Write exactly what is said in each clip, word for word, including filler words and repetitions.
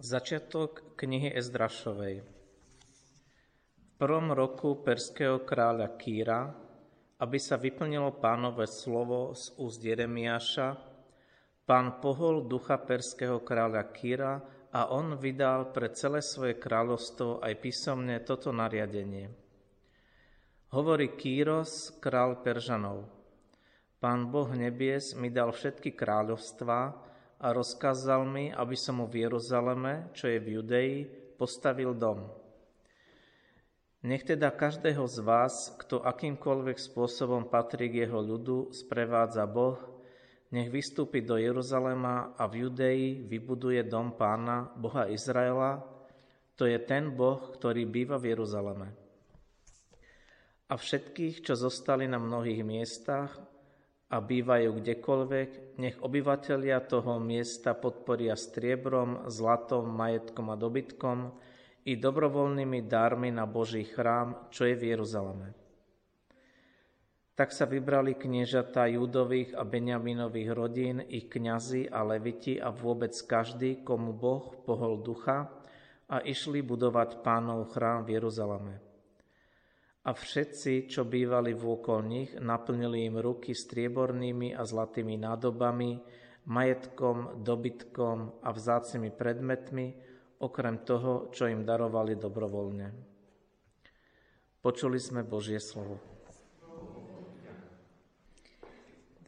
Začiatok knihy Ezdrašovej. V prvom roku perského kráľa Kýra, aby sa vyplnilo Pánové slovo z úst Jeremiáša, Pán pohol ducha perského kráľa Kýra a on vydal pre celé svoje kráľovstvo aj písomne toto nariadenie. Hovorí Kýros, král Peržanov. Pán Boh nebies mi dal všetky kráľovstvá, a rozkázal mi, aby som mu v Jeruzaleme, čo je v Judei, postavil dom. Nech teda každého z vás, kto akýmkoľvek spôsobom patrí k jeho ľudu, sprevádza Boh, nech vystúpi do Jeruzalema a v Judei vybuduje dom Pána, Boha Izraela, to je ten Boh, ktorý býva v Jeruzaleme. A všetkých, čo zostali na mnohých miestach, a bývajú kdekoľvek, nech obyvatelia toho miesta podporia striebrom, zlatom, majetkom a dobytkom i dobrovoľnými dármi na Boží chrám, čo je v Jeruzaleme. Tak sa vybrali kniežatá Júdových a Benjaminových rodín, ich kňazi a leviti a vôbec každý, komu Boh pohol ducha a išli budovať Pánov chrám v Jeruzaleme. A všetci, čo bývali vôkol nich, naplnili im ruky striebornými a zlatými nádobami, majetkom, dobytkom a vzácnymi predmetmi, okrem toho, čo im darovali dobrovoľne. Počuli sme Božie slovo.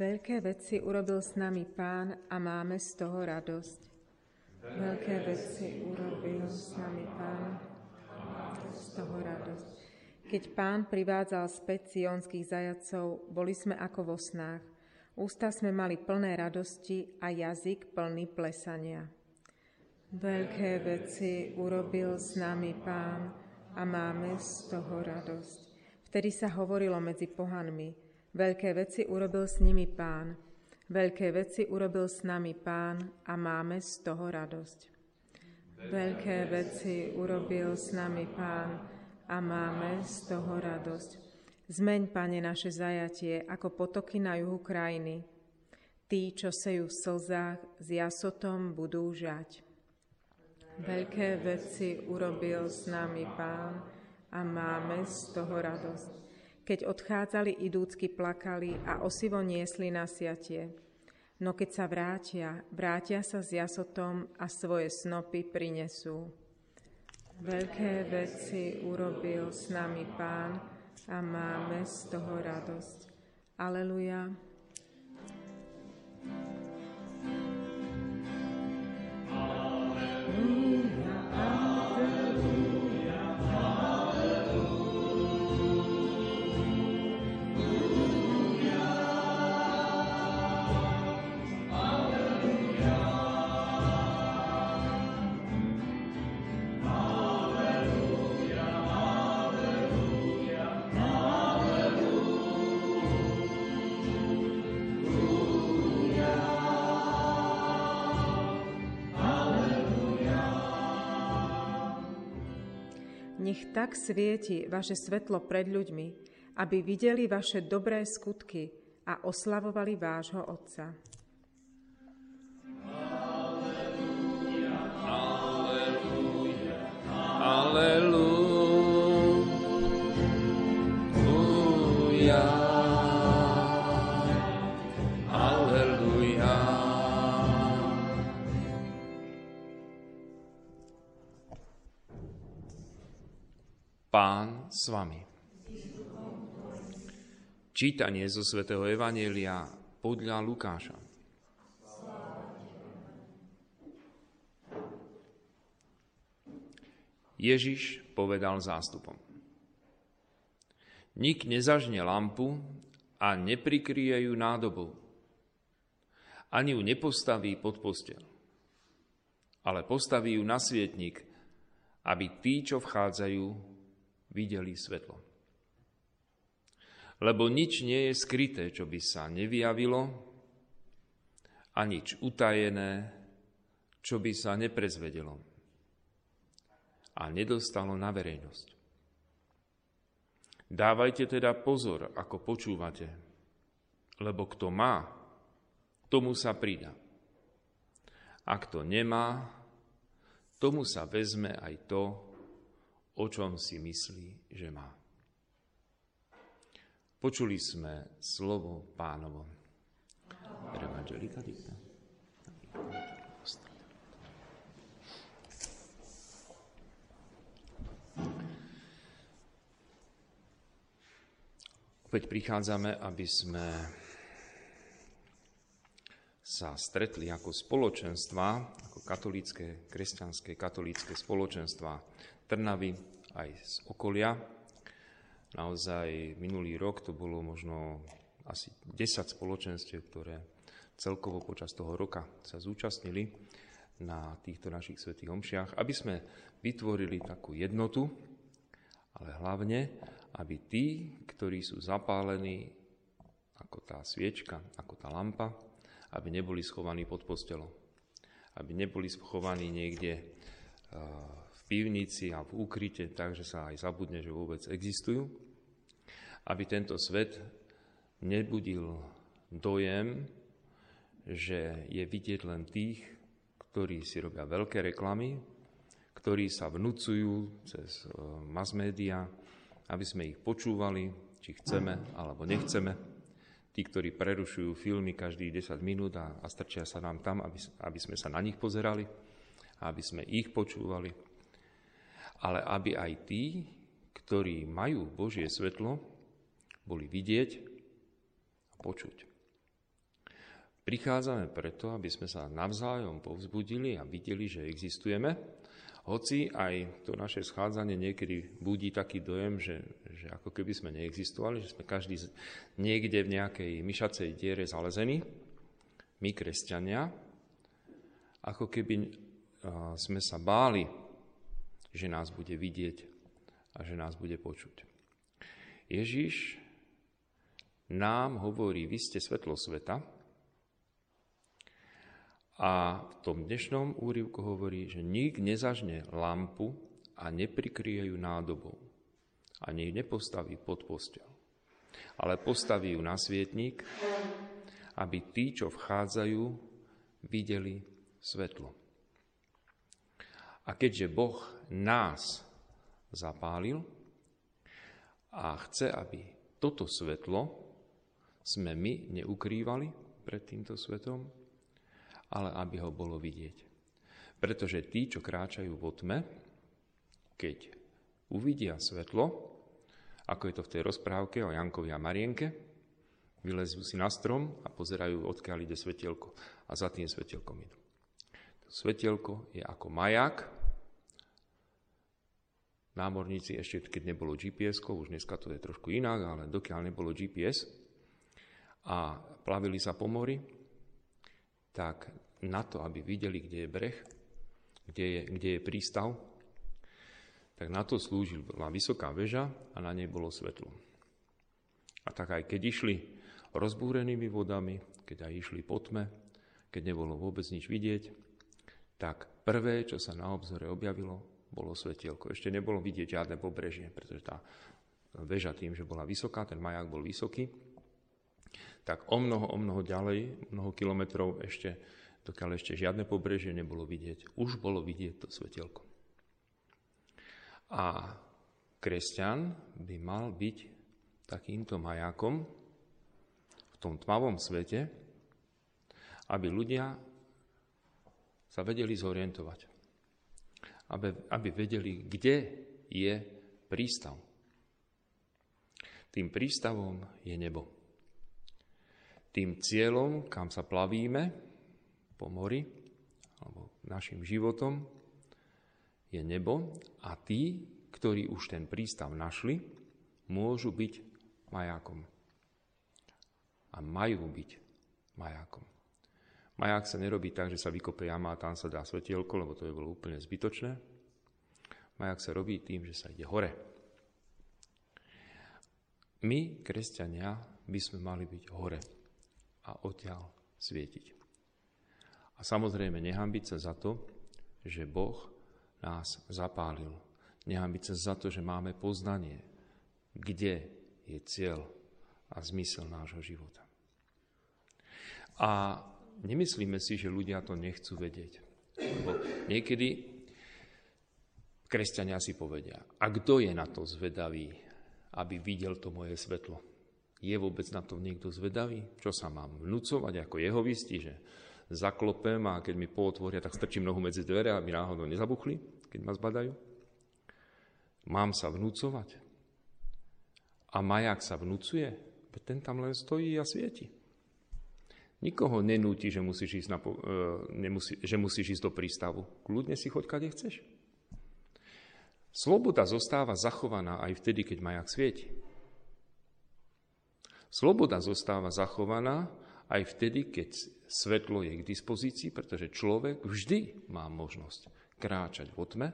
Veľké veci urobil s nami Pán a máme z toho radosť. Veľké veci urobil s nami Pán a máme z toho radosť. Keď Pán privádzal späť sionských zajacov, boli sme ako vo snách. Ústa sme mali plné radosti a jazyk plný plesania. Veľké veci urobil s nami Pán a máme z toho radosť. Vtedy sa hovorilo medzi pohanmi. Veľké veci urobil s nimi Pán. Veľké veci urobil s nami Pán a máme z toho radosť. Veľké veci urobil s nami Pán a máme z toho radosť. Zmeň, Pane, naše zajatie ako potoky na juhu krajiny. Tí, čo sejú v slzách, s jasotom budú žať. Veľké veci urobil s nami Pán a máme z toho radosť. Keď odchádzali, idúcky plakali a osivo niesli na siatie. No keď sa vrátia, vrátia sa s jasotom a svoje snopy prinesú. Veľké veci urobil s nami Pán a máme z toho radosť. Aleluja. Nech tak svieti vaše svetlo pred ľuďmi, aby videli vaše dobré skutky a oslavovali vášho Otca. Aleluja, aleluja, aleluja, aleluja. Pán s vami. Čítanie zo svätého Evanjelia podľa Lukáša. Ježiš povedal zástupom. Nik nezažne lampu a neprikryje ju nádobou. Ani ju nepostaví pod posteľ. Ale postaví ju na svietnik, aby tí, čo vchádzajú, videli svetlo. Lebo nič nie je skryté, čo by sa nevyjavilo, a nič utajené, čo by sa neprezvedelo a nedostalo na verejnosť. Dávajte teda pozor, ako počúvate, lebo kto má, tomu sa pridá. A kto nemá, tomu sa vezme aj to, o čom si myslí, že má. Počuli sme slovo Pánovo. Opäť prichádzame, aby sme sa stretli ako spoločenstva, ako katolícke, kresťanské katolícke spoločenstva Trnavy aj z okolia. Naozaj minulý rok to bolo možno asi desať spoločenstiev, ktoré celkovo počas toho roka sa zúčastnili na týchto našich svätých omšiach, aby sme vytvorili takú jednotu, ale hlavne, aby tí, ktorí sú zapálení ako tá sviečka, ako tá lampa, aby neboli schovaní pod postelou, aby neboli schovaní niekde v pivnici a v úkryte, takže sa aj zabudne, že vôbec existujú, aby tento svet nebudil dojem, že je vidieť len tých, ktorí si robia veľké reklamy, ktorí sa vnúcujú cez mass média, aby sme ich počúvali, či chceme alebo nechceme. Tí, ktorí prerušujú filmy každých desať minút a, a strčia sa nám tam, aby, aby sme sa na nich pozerali, aby sme ich počúvali. Ale aby aj tí, ktorí majú Božie svetlo, boli vidieť a počuť. Prichádzame preto, aby sme sa navzájom povzbudili a videli, že existujeme, hoci aj to naše schádzanie niekedy budí taký dojem, že, že ako keby sme neexistovali, že sme každý niekde v nejakej myšacej diere zalezení, my kresťania, ako keby sme sa báli, že nás bude vidieť a že nás bude počuť. Ježiš nám hovorí, vy ste svetlo sveta, a v tom dnešnom úryvku hovorí, že nik nezažne lampu a neprikrie ju nádobou. Ani ju nepostaví pod posteľ. Ale postaví ju na svietnik, aby tí, čo vchádzajú, videli svetlo. A keďže Boh nás zapálil a chce, aby toto svetlo sme my neukrývali pred týmto svetom, ale aby ho bolo vidieť. Pretože tí, čo kráčajú vo tme, keď uvidia svetlo, ako je to v tej rozprávke o Jankovi a Marienke, vylezú si na strom a pozerajú, odkiaľ ide svetielko. A za tým svetielkom idú. To svetielko je ako maják. Námorníci, ešte keď nebolo G P S-ko, už dneska to je trošku inak, ale dokiaľ nebolo G P S a plavili sa po mori, tak na to, aby videli, kde je breh, kde je, kde je prístav, tak na to slúžila vysoká väža a na nej bolo svetlo. A tak aj keď išli rozbúrenými vodami, keď aj išli po tme, keď nebolo vôbec nič vidieť, tak prvé, čo sa na obzore objavilo, bolo svetielko. Ešte nebolo vidieť žiadne pobrežie, pretože tá väža tým, že bola vysoká, ten maják bol vysoký, tak o mnoho, o mnoho ďalej, mnoho kilometrov ešte, dokiaľ ešte žiadne pobrežie nebolo vidieť, už bolo vidieť to svetielko. A kresťan by mal byť takýmto majákom v tom tmavom svete, aby ľudia sa vedeli zorientovať, aby, aby vedeli, kde je prístav. Tým prístavom je nebo. Tým cieľom, kam sa plavíme po mori, alebo našim životom, je nebo a tí, ktorí už ten prístav našli, môžu byť majákom. A majú byť majákom. Maják sa nerobí tak, že sa vykope jama a tam sa dá svetielko, lebo to by bolo úplne zbytočné. Maják sa robí tým, že sa ide hore. My, kresťania, by sme mali byť hore a odtiaľ svietiť. A samozrejme, nehanbiť sa za to, že Boh nás zapálil. Nehanbiť sa za to, že máme poznanie, kde je cieľ a zmysel nášho života. A nemyslíme si, že ľudia to nechcú vedieť. Lebo niekedy Kresťania si povedia, a kto je na to zvedavý, aby videl to moje svetlo? Je vôbec na to niekto zvedavý? Čo sa mám vnúcovať ako jeho visti, že zaklopem a keď mi pootvoria, tak strčím nohu medzi dvere, aby náhodou nezabuchli, keď ma zbadajú? Mám sa vnúcovať? A maják sa vnúcuje? Veď ten tam len stojí a svieti. Nikoho nenúti, že musíš ísť, na, nemusí, že musíš ísť do prístavu. Kľudne si choď, kde chceš. Sloboda zostáva zachovaná aj vtedy, keď maják svieti. Sloboda zostáva zachovaná aj vtedy, keď svetlo je k dispozícii, pretože človek vždy má možnosť kráčať vo tme,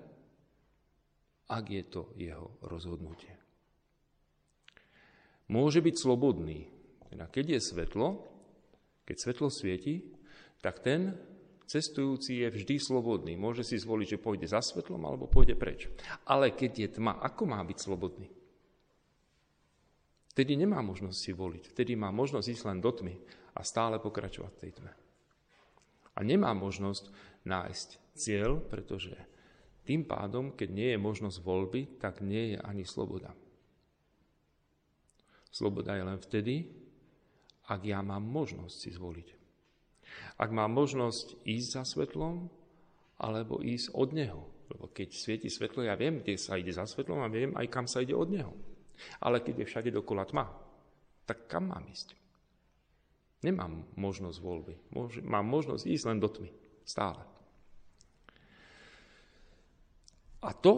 ak je to jeho rozhodnutie. Môže byť slobodný, teda keď je svetlo, keď svetlo svieti, tak ten cestujúci je vždy slobodný. Môže si zvoliť, že pôjde za svetlom, alebo pôjde preč. Ale keď je tma, ako má byť slobodný? Vtedy nemá možnosť si voliť. Vtedy má možnosť ísť len do tmy a stále pokračovať v tej tme. A nemá možnosť nájsť cieľ, pretože tým pádom, keď nie je možnosť voľby, tak nie je ani sloboda. Sloboda je len vtedy, ak ja mám možnosť si zvoliť. Ak má možnosť ísť za svetlom, alebo ísť od neho. Lebo keď svieti svetlo, ja viem, kde sa ide za svetlom a viem aj, kam sa ide od neho. Ale keď je všade dokola tma, tak kam mám ísť? Nemám možnosť voľby. Mám možnosť ísť len do tmy. Stále. A to,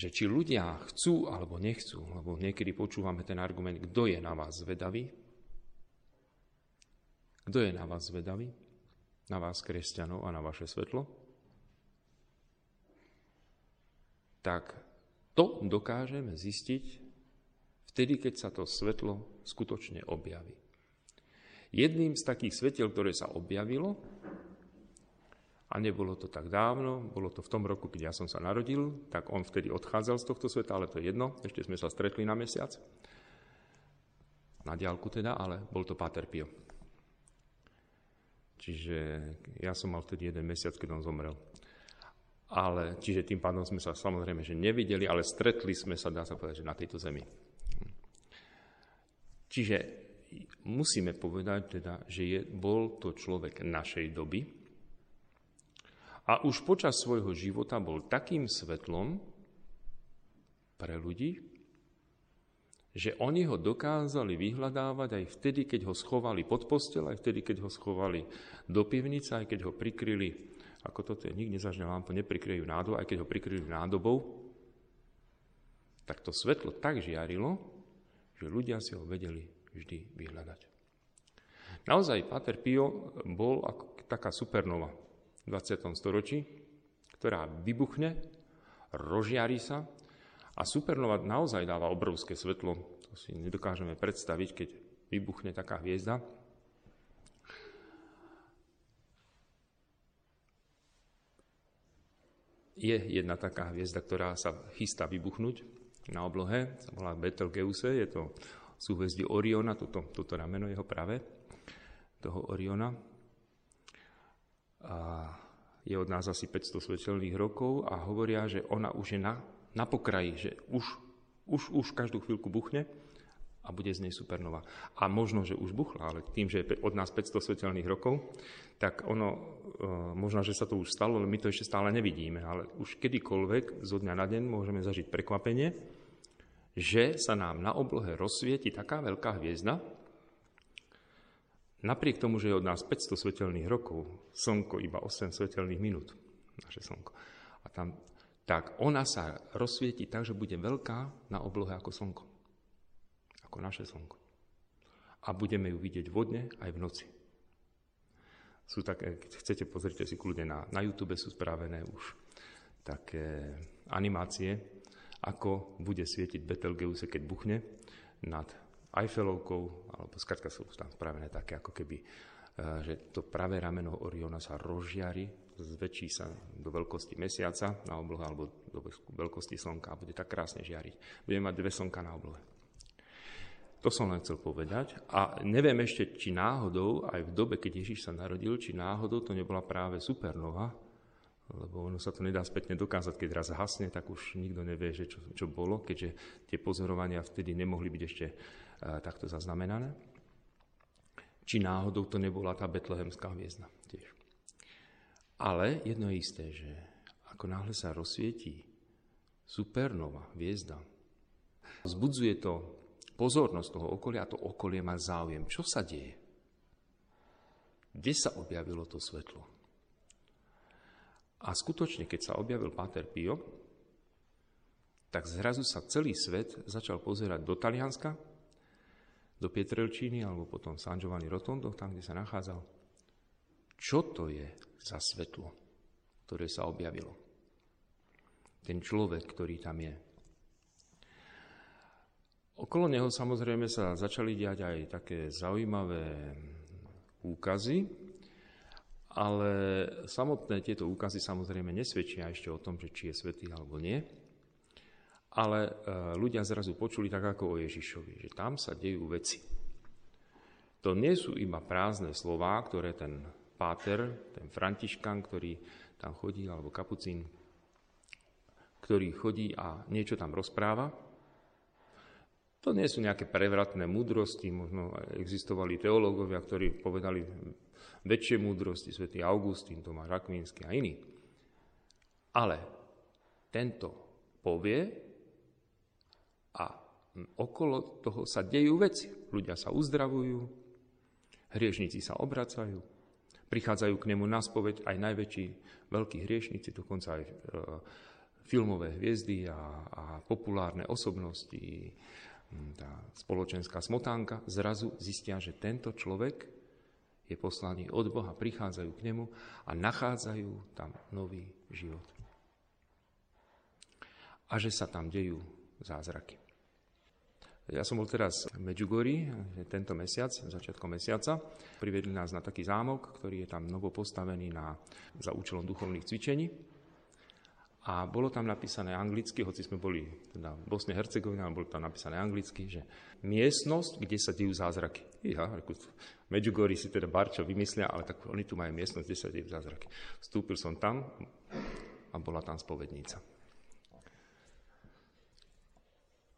že či ľudia chcú alebo nechcú, lebo niekedy počúvame ten argument, kto je na vás zvedavý, Kto je na vás zvedavý? Na vás, kresťanov, a na vaše svetlo? Tak to dokážeme zistiť vtedy, keď sa to svetlo skutočne objaví. Jedným z takých svetiel, ktoré sa objavilo, a nebolo to tak dávno, bolo to v tom roku, keď ja som sa narodil, tak on vtedy odchádzal z tohto sveta, ale to je jedno, ešte sme sa stretli na mesiac. Na diaľku teda, ale bol to páter Pio. Čiže ja som mal vtedy jeden mesiac, keď on zomrel. Ale, čiže tým pádom sme sa samozrejme, že nevideli, ale stretli sme sa, dá sa povedať, že na tejto zemi. Čiže musíme povedať teda, že je, bol to človek našej doby a už počas svojho života bol takým svetlom pre ľudí, že oni ho dokázali vyhľadávať aj vtedy, keď ho schovali pod posteľ, aj vtedy, keď ho schovali do pivnice, aj keď ho prikryli, ako toto je, nikdy nezažne lampu, neprikryjú nádobu, aj keď ho prikryli nádobou, tak to svetlo tak žiarilo, že ľudia si ho vedeli vždy vyhľadať. Naozaj, páter Pio bol ako taká supernova v dvadsiatom storočí, ktorá vybuchne, rozžiarí sa. A supernova naozaj dáva obrovské svetlo. To si nedokážeme predstaviť, keď vybuchne taká hviezda. Je jedna taká hviezda, ktorá sa chystá vybuchnúť na oblohe. Sa volá Betelgeuse, je to súhvezdie Oriona, toto, toto rameno jeho práve, toho Oriona. A je od nás asi päťsto svetelných rokov a hovoria, že ona už je na na pokraji, že už, už, už každú chvíľku buchne a bude z nej supernova. A možno, že už buchla, ale tým, že je od nás päťsto svetelných rokov, tak ono, možno, že sa to už stalo, ale my to ešte stále nevidíme, ale už kedykoľvek zo dňa na deň môžeme zažiť prekvapenie, že sa nám na oblohe rozsvieti taká veľká hviezda, napriek tomu, že je od nás päťsto svetelných rokov, slnko iba osem svetelných minút, naše slnko. A tam tak ona sa rozsvieti tak, že bude veľká na oblohe ako slnko. Ako naše slnko. A budeme ju vidieť vo dne aj v noci. Sú také, keď chcete, pozrite si kľudne na, na YouTube, sú spravené už také animácie, ako bude svietiť Betelgeuse, keď buchne nad Eiffelovkou, alebo skrátka sú tam spravené také, ako keby, že to pravé rameno Oriona sa rozžiari, zväčší sa do veľkosti mesiaca na oblohe alebo do veľkosti slnka a bude tak krásne žiariť. Budeme mať dve slnka na oblohe. To som len chcel povedať a neviem ešte, či náhodou, aj v dobe, keď Ježiš sa narodil, či náhodou to nebola práve supernova, lebo ono sa to nedá spätne dokázať. Keď raz hasne, tak už nikto nevie, že čo, čo bolo, keďže tie pozorovania vtedy nemohli byť ešte takto zaznamenané. Či náhodou to nebola tá betlehemská hviezda tiež. Ale jedno je isté, že ako náhle sa rozsvietí supernova hviezda, vzbudzuje to pozornosť toho okolia a to okolie má záujem. Čo sa deje? Kde sa objavilo to svetlo? A skutočne, keď sa objavil páter Pio, tak zrazu sa celý svet začal pozerať do Talianska, do Pietrelciny, alebo potom San Giovanni Rotondo, tam, kde sa nachádzal. Čo to je za svetlo, ktoré sa objavilo? Ten človek, ktorý tam je. Okolo neho samozrejme sa začali diať aj také zaujímavé úkazy, ale samotné tieto úkazy samozrejme nesvedčia ešte o tom, že či je svätý alebo nie. Ale ľudia zrazu počuli tak ako o Ježišovi, že tam sa dejú veci. To nie sú iba prázdne slová, ktoré ten páter, ten Františkán, ktorý tam chodí, alebo kapucín, ktorý chodí a niečo tam rozpráva. To nie sú nejaké prevratné múdrosti, možno existovali teológovia, ktorí povedali väčšie múdrosti, svätý Augustín, Tomáš Akvinský a iní. Ale tento povie, a okolo toho sa dejú veci. Ľudia sa uzdravujú, hriešnici sa obracajú, prichádzajú k nemu na spoveď aj najväčší veľkí hriešnici, dokonca aj e, filmové hviezdy a, a populárne osobnosti, tá spoločenská smotánka, zrazu zistia, že tento človek je poslaný od Boha, prichádzajú k nemu a nachádzajú tam nový život. A že sa tam dejú zázraky. Ja som bol teraz v Medžugorji tento mesiac, začiatkom mesiaca. Privedli nás na taký zámok, ktorý je tam novo postavený na, za účelom duchovných cvičení. A bolo tam napísané anglicky, hoci sme boli teda v Bosne-Hercegovine, ale bolo tam napísané anglicky, že miestnosť, kde sa dejú zázraky. Ja, v Medžugorji si teda barčo vymyslia, ale tak oni tu majú miestnosť, kde sa dejú zázraky. Vstúpil som tam a bola tam spovednica.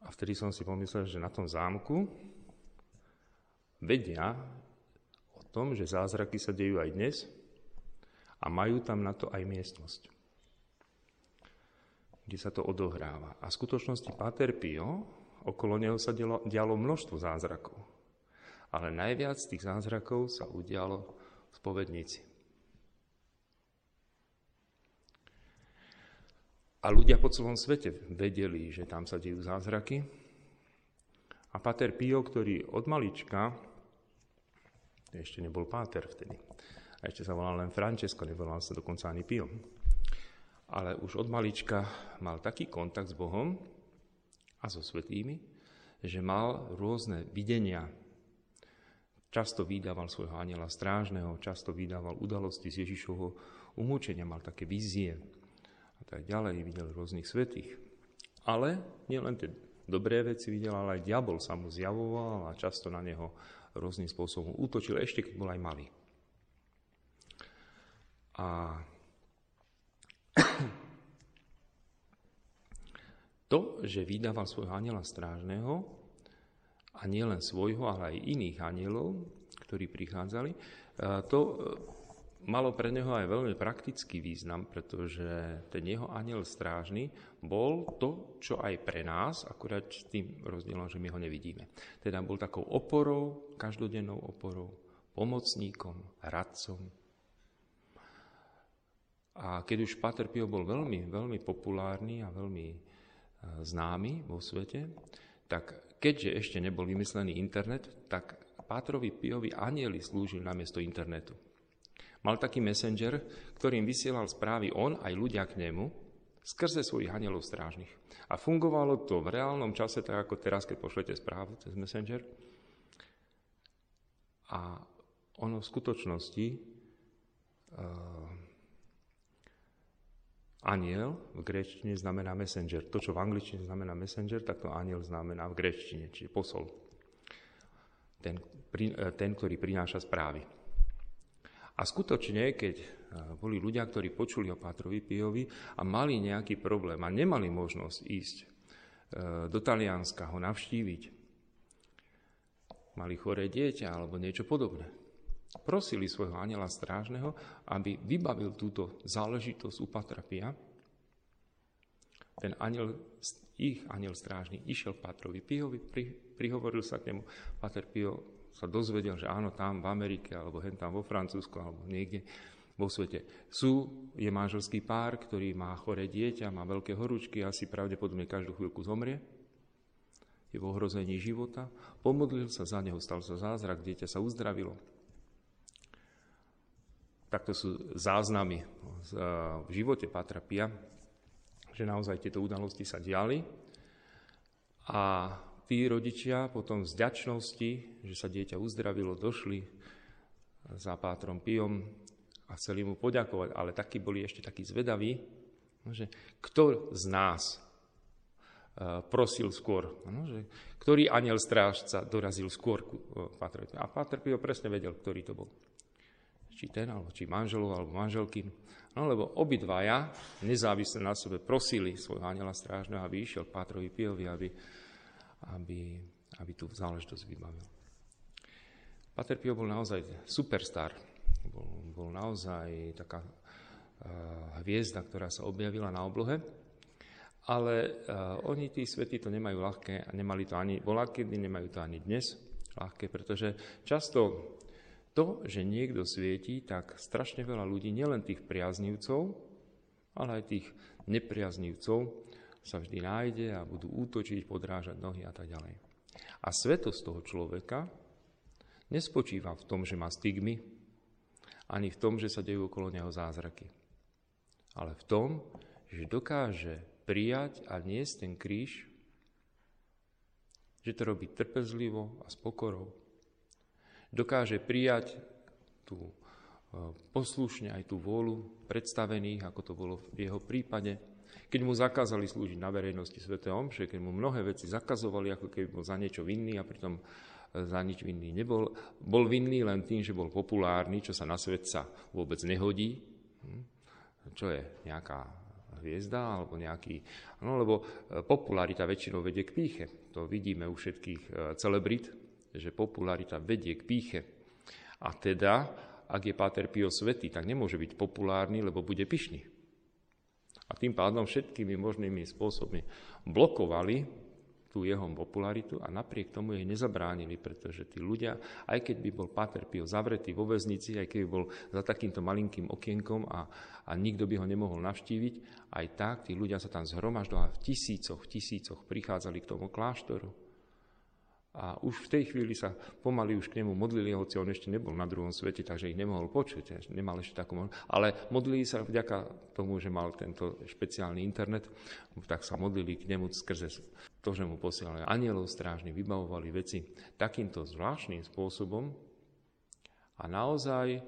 A vtedy som si pomyslel, že na tom zámku vedia o tom, že zázraky sa dejú aj dnes a majú tam na to aj miestnosť, kde sa to odohráva. A v skutočnosti páter Pio, okolo neho sa dialo, dialo množstvo zázrakov. Ale najviac tých zázrakov sa udialo v spovednici. A ľudia po celom svete vedeli, že tam sa dejú zázraky. A páter Pio, ktorý od malička, ešte nebol páter vtedy, a ešte sa volal len Francesco, nevolal sa dokonca ani Pio, ale už od malička mal taký kontakt s Bohom a so svätými, že mal rôzne videnia. Často vydával svojho anjela strážneho, často vydával udalosti z Ježišovho umúčenia, mal také vízie. Tak ďalej videl rôznych svätých. Ale nielen tie dobré veci videl, ale aj diabol sa mu zjavoval a často na neho rôznym spôsobom útočil, ešte keď bol aj malý. A to, že vydával svojho anjela strážneho a nielen svojho, ale aj iných anjelov, ktorí prichádzali, to malo pre neho aj veľmi praktický význam, pretože ten jeho anjel strážny bol to, čo aj pre nás, akurát s tým rozdielom, že my ho nevidíme. Teda bol takou oporou, každodennou oporou, pomocníkom, radcom. A keď už páter Pio bol veľmi, veľmi populárny a veľmi známy vo svete, tak keďže ešte nebol vymyslený internet, tak pátrovi Piovi anjeli slúžili namiesto internetu. Mal taký messenger, ktorým vysielal správy on aj ľudia k nemu skrze svojich anjelov strážnych. A fungovalo to v reálnom čase, tak ako teraz, keď pošlete správu cez messenger. A ono v skutočnosti uh, anjel v gréčtine znamená messenger. To, čo v angličtine znamená messenger, tak to anjel znamená v gréčtine, čiže posol. Ten, ten ktorý prináša správy. A skutočne, keď boli ľudia, ktorí počuli o pátrovi Piovi a mali nejaký problém a nemali možnosť ísť do Talianska ho navštíviť, mali choré dieťa alebo niečo podobné, prosili svojho anjela strážneho, aby vybavil túto záležitosť u pátra Pia. Ten anjel, ich anjel strážny išiel k pátrovi Piovi, pri, prihovoril sa k nemu, páter Pio sa dozvedel, že áno, tam v Amerike, alebo hen tam vo Francúzsku, alebo niekde vo svete sú, je manželský pár, ktorý má choré dieťa, má veľké horúčky, asi pravdepodobne každú chvíľku zomrie, je v ohrození života, pomodlil sa za neho, stal sa zázrak, dieťa sa uzdravilo. Takto sú záznamy v živote pátra Pia, že naozaj tieto udalosti sa diali a tí rodičia potom z vďačnosti, že sa dieťa uzdravilo, došli za pátrom Piom a chceli mu poďakovať, ale takí boli ešte takí zvedaví, že kto z nás prosil skôr, že ktorý anjel strážca dorazil skôr ku pátrovi. A pátr Pio presne vedel, ktorý to bol. Či ten, alebo či manželov, alebo manželky. No lebo obidvaja nezávisle na sebe prosili svojho anjela strážneho, aby išiel k pátrovi Piovi, aby Aby, aby tú záležitosť vybavil. Páter Pio bol naozaj superstar. Bol, bol naozaj taká uh, hviezda, ktorá sa objavila na oblohe. Ale uh, oni, tí svätí, to nemajú ľahké. Nemali to ani voľakedy, nemajú to ani dnes ľahké, pretože často to, že niekto svietí, tak strašne veľa ľudí, nielen tých priaznivcov, ale aj tých nepriaznivcov, sa vždy nájde a budú útočiť, podrážať nohy a tak ďalej. A svetosť toho človeka nespočíva v tom, že má stigmy, ani v tom, že sa dejú okolo neho zázraky. Ale v tom, že dokáže prijať a niesť ten kríž, že to robí trpezlivo a s pokorou. Dokáže prijať tú poslušne aj tú vôľu predstavených, ako to bolo v jeho prípade, keď mu zakázali slúžiť na verejnosti svätej omše, keď mu mnohé veci zakazovali, ako keby bol za niečo vinný a pritom za nič vinný nebol. Bol vinný len tým, že bol populárny, čo sa na svet sa vôbec nehodí, čo je nejaká hviezda alebo nejaký... No lebo popularita väčšinou vedie k pýche. To vidíme u všetkých celebrit, že popularita vedie k pýche. A teda, ak je páter Pio svätý, tak nemôže byť populárny, lebo bude pyšný. A tým pádom všetkými možnými spôsobmi blokovali tú jeho popularitu a napriek tomu jej nezabránili, pretože tí ľudia, aj keď by bol páter Pio zavretý vo väznici, aj keď by bol za takýmto malinkým okienkom a, a nikto by ho nemohol navštíviť, aj tak tí ľudia sa tam zhromaždovali v tisícoch, v tisícoch prichádzali k tomu kláštoru. A už v tej chvíli sa pomaly už k nemu modlili, hoci on ešte nebol na druhom svete, takže ich nemohol počuť, nemal ešte takú možnosť. Ale modlili sa vďaka tomu, že mal tento špeciálny internet, tak sa modlili k nemu skrze to, že mu posielali anjelov strážnych, vybavovali veci takýmto zvláštnym spôsobom. A naozaj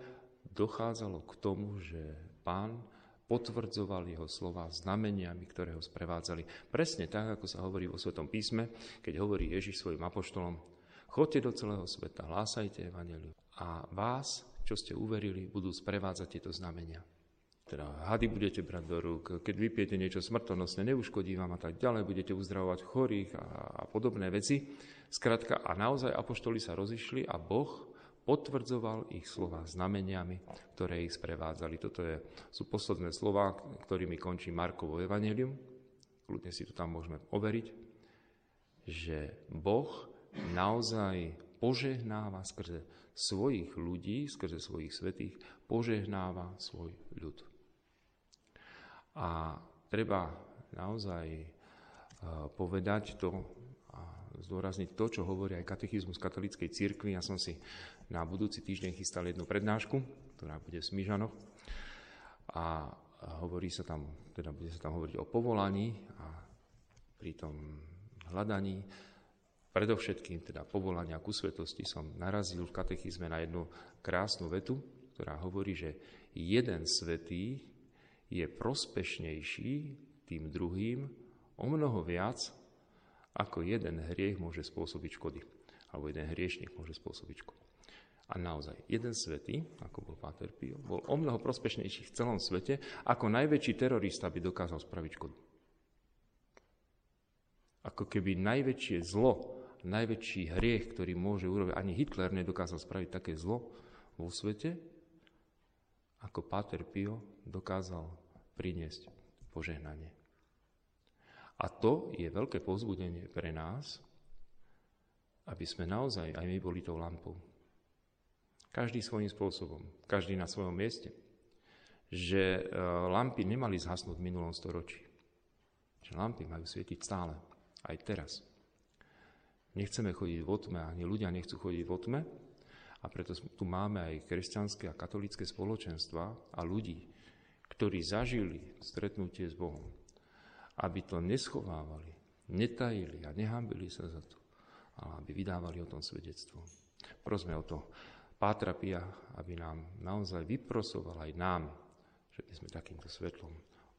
dochádzalo k tomu, že Pán potvrdzovali jeho slova znameniami, ktoré ho sprevádzali. Presne tak, ako sa hovorí vo Svätom písme, keď hovorí Ježiš svojim apoštolom: choďte do celého sveta, hlásajte evanjelium a vás, čo ste uverili, budú sprevádzať tieto znamenia. Teda hady budete brať do rúk, keď vypijete niečo smrtonosné, neuškodí vám a tak ďalej, budete uzdravovať chorých a, a podobné veci. Skrátka, a naozaj apoštoli sa rozišli a Boh potvrdzoval ich slova znameniami, ktoré ich sprevádzali. Toto je, sú posledné slova, ktorými končí Markovo evanjelium. Kľudne si to tam môžeme overiť, že Boh naozaj požehnáva skrze svojich ľudí, skrze svojich svätých, požehnáva svoj ľud. A treba naozaj povedať to, zdôrazniť to, čo hovorí aj katechizmus katolíckej cirkvi. Ja som si na budúci týždeň chystal jednu prednášku, ktorá bude v Smížanoch. A hovorí sa tam, teda bude sa tam hovoriť o povolaní a pri tom hľadaní. Predovšetkým teda povolania ku svetosti som narazil v katechizme na jednu krásnu vetu, ktorá hovorí, že jeden svätý je prospešnejší tým druhým o mnoho viac, ako jeden hriech môže spôsobiť škody, alebo jeden hriešnik môže spôsobiť škody. A naozaj, jeden svätý, ako bol páter Pio, bol o mnoho prospešnejší v celom svete, ako najväčší terorista by dokázal spraviť škodu. Ako keby najväčšie zlo, najväčší hriech, ktorý môže urobiť, ani Hitler nedokázal spraviť také zlo vo svete, ako páter Pio dokázal priniesť požehnanie. A to je veľké povzbudenie pre nás, aby sme naozaj aj my boli tou lampou. Každý svojím spôsobom, každý na svojom mieste. Že lampy nemali zhasnúť v minulom storočí. Že lampy majú svietiť stále, aj teraz. Nechceme chodiť vo tme, ani ľudia nechcú chodiť vo tme, a preto tu máme aj kresťanské a katolícke spoločenstva a ľudí, ktorí zažili stretnutie s Bohom, aby to neschovávali, netajili a nehambili sa za to, ale aby vydávali o tom svedectvo. Prosme o to pátra Pia, aby nám naozaj vyprosoval aj nám, že by sme takýmto svetlom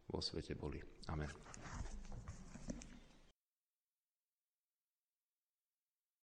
vo svete boli. Amen.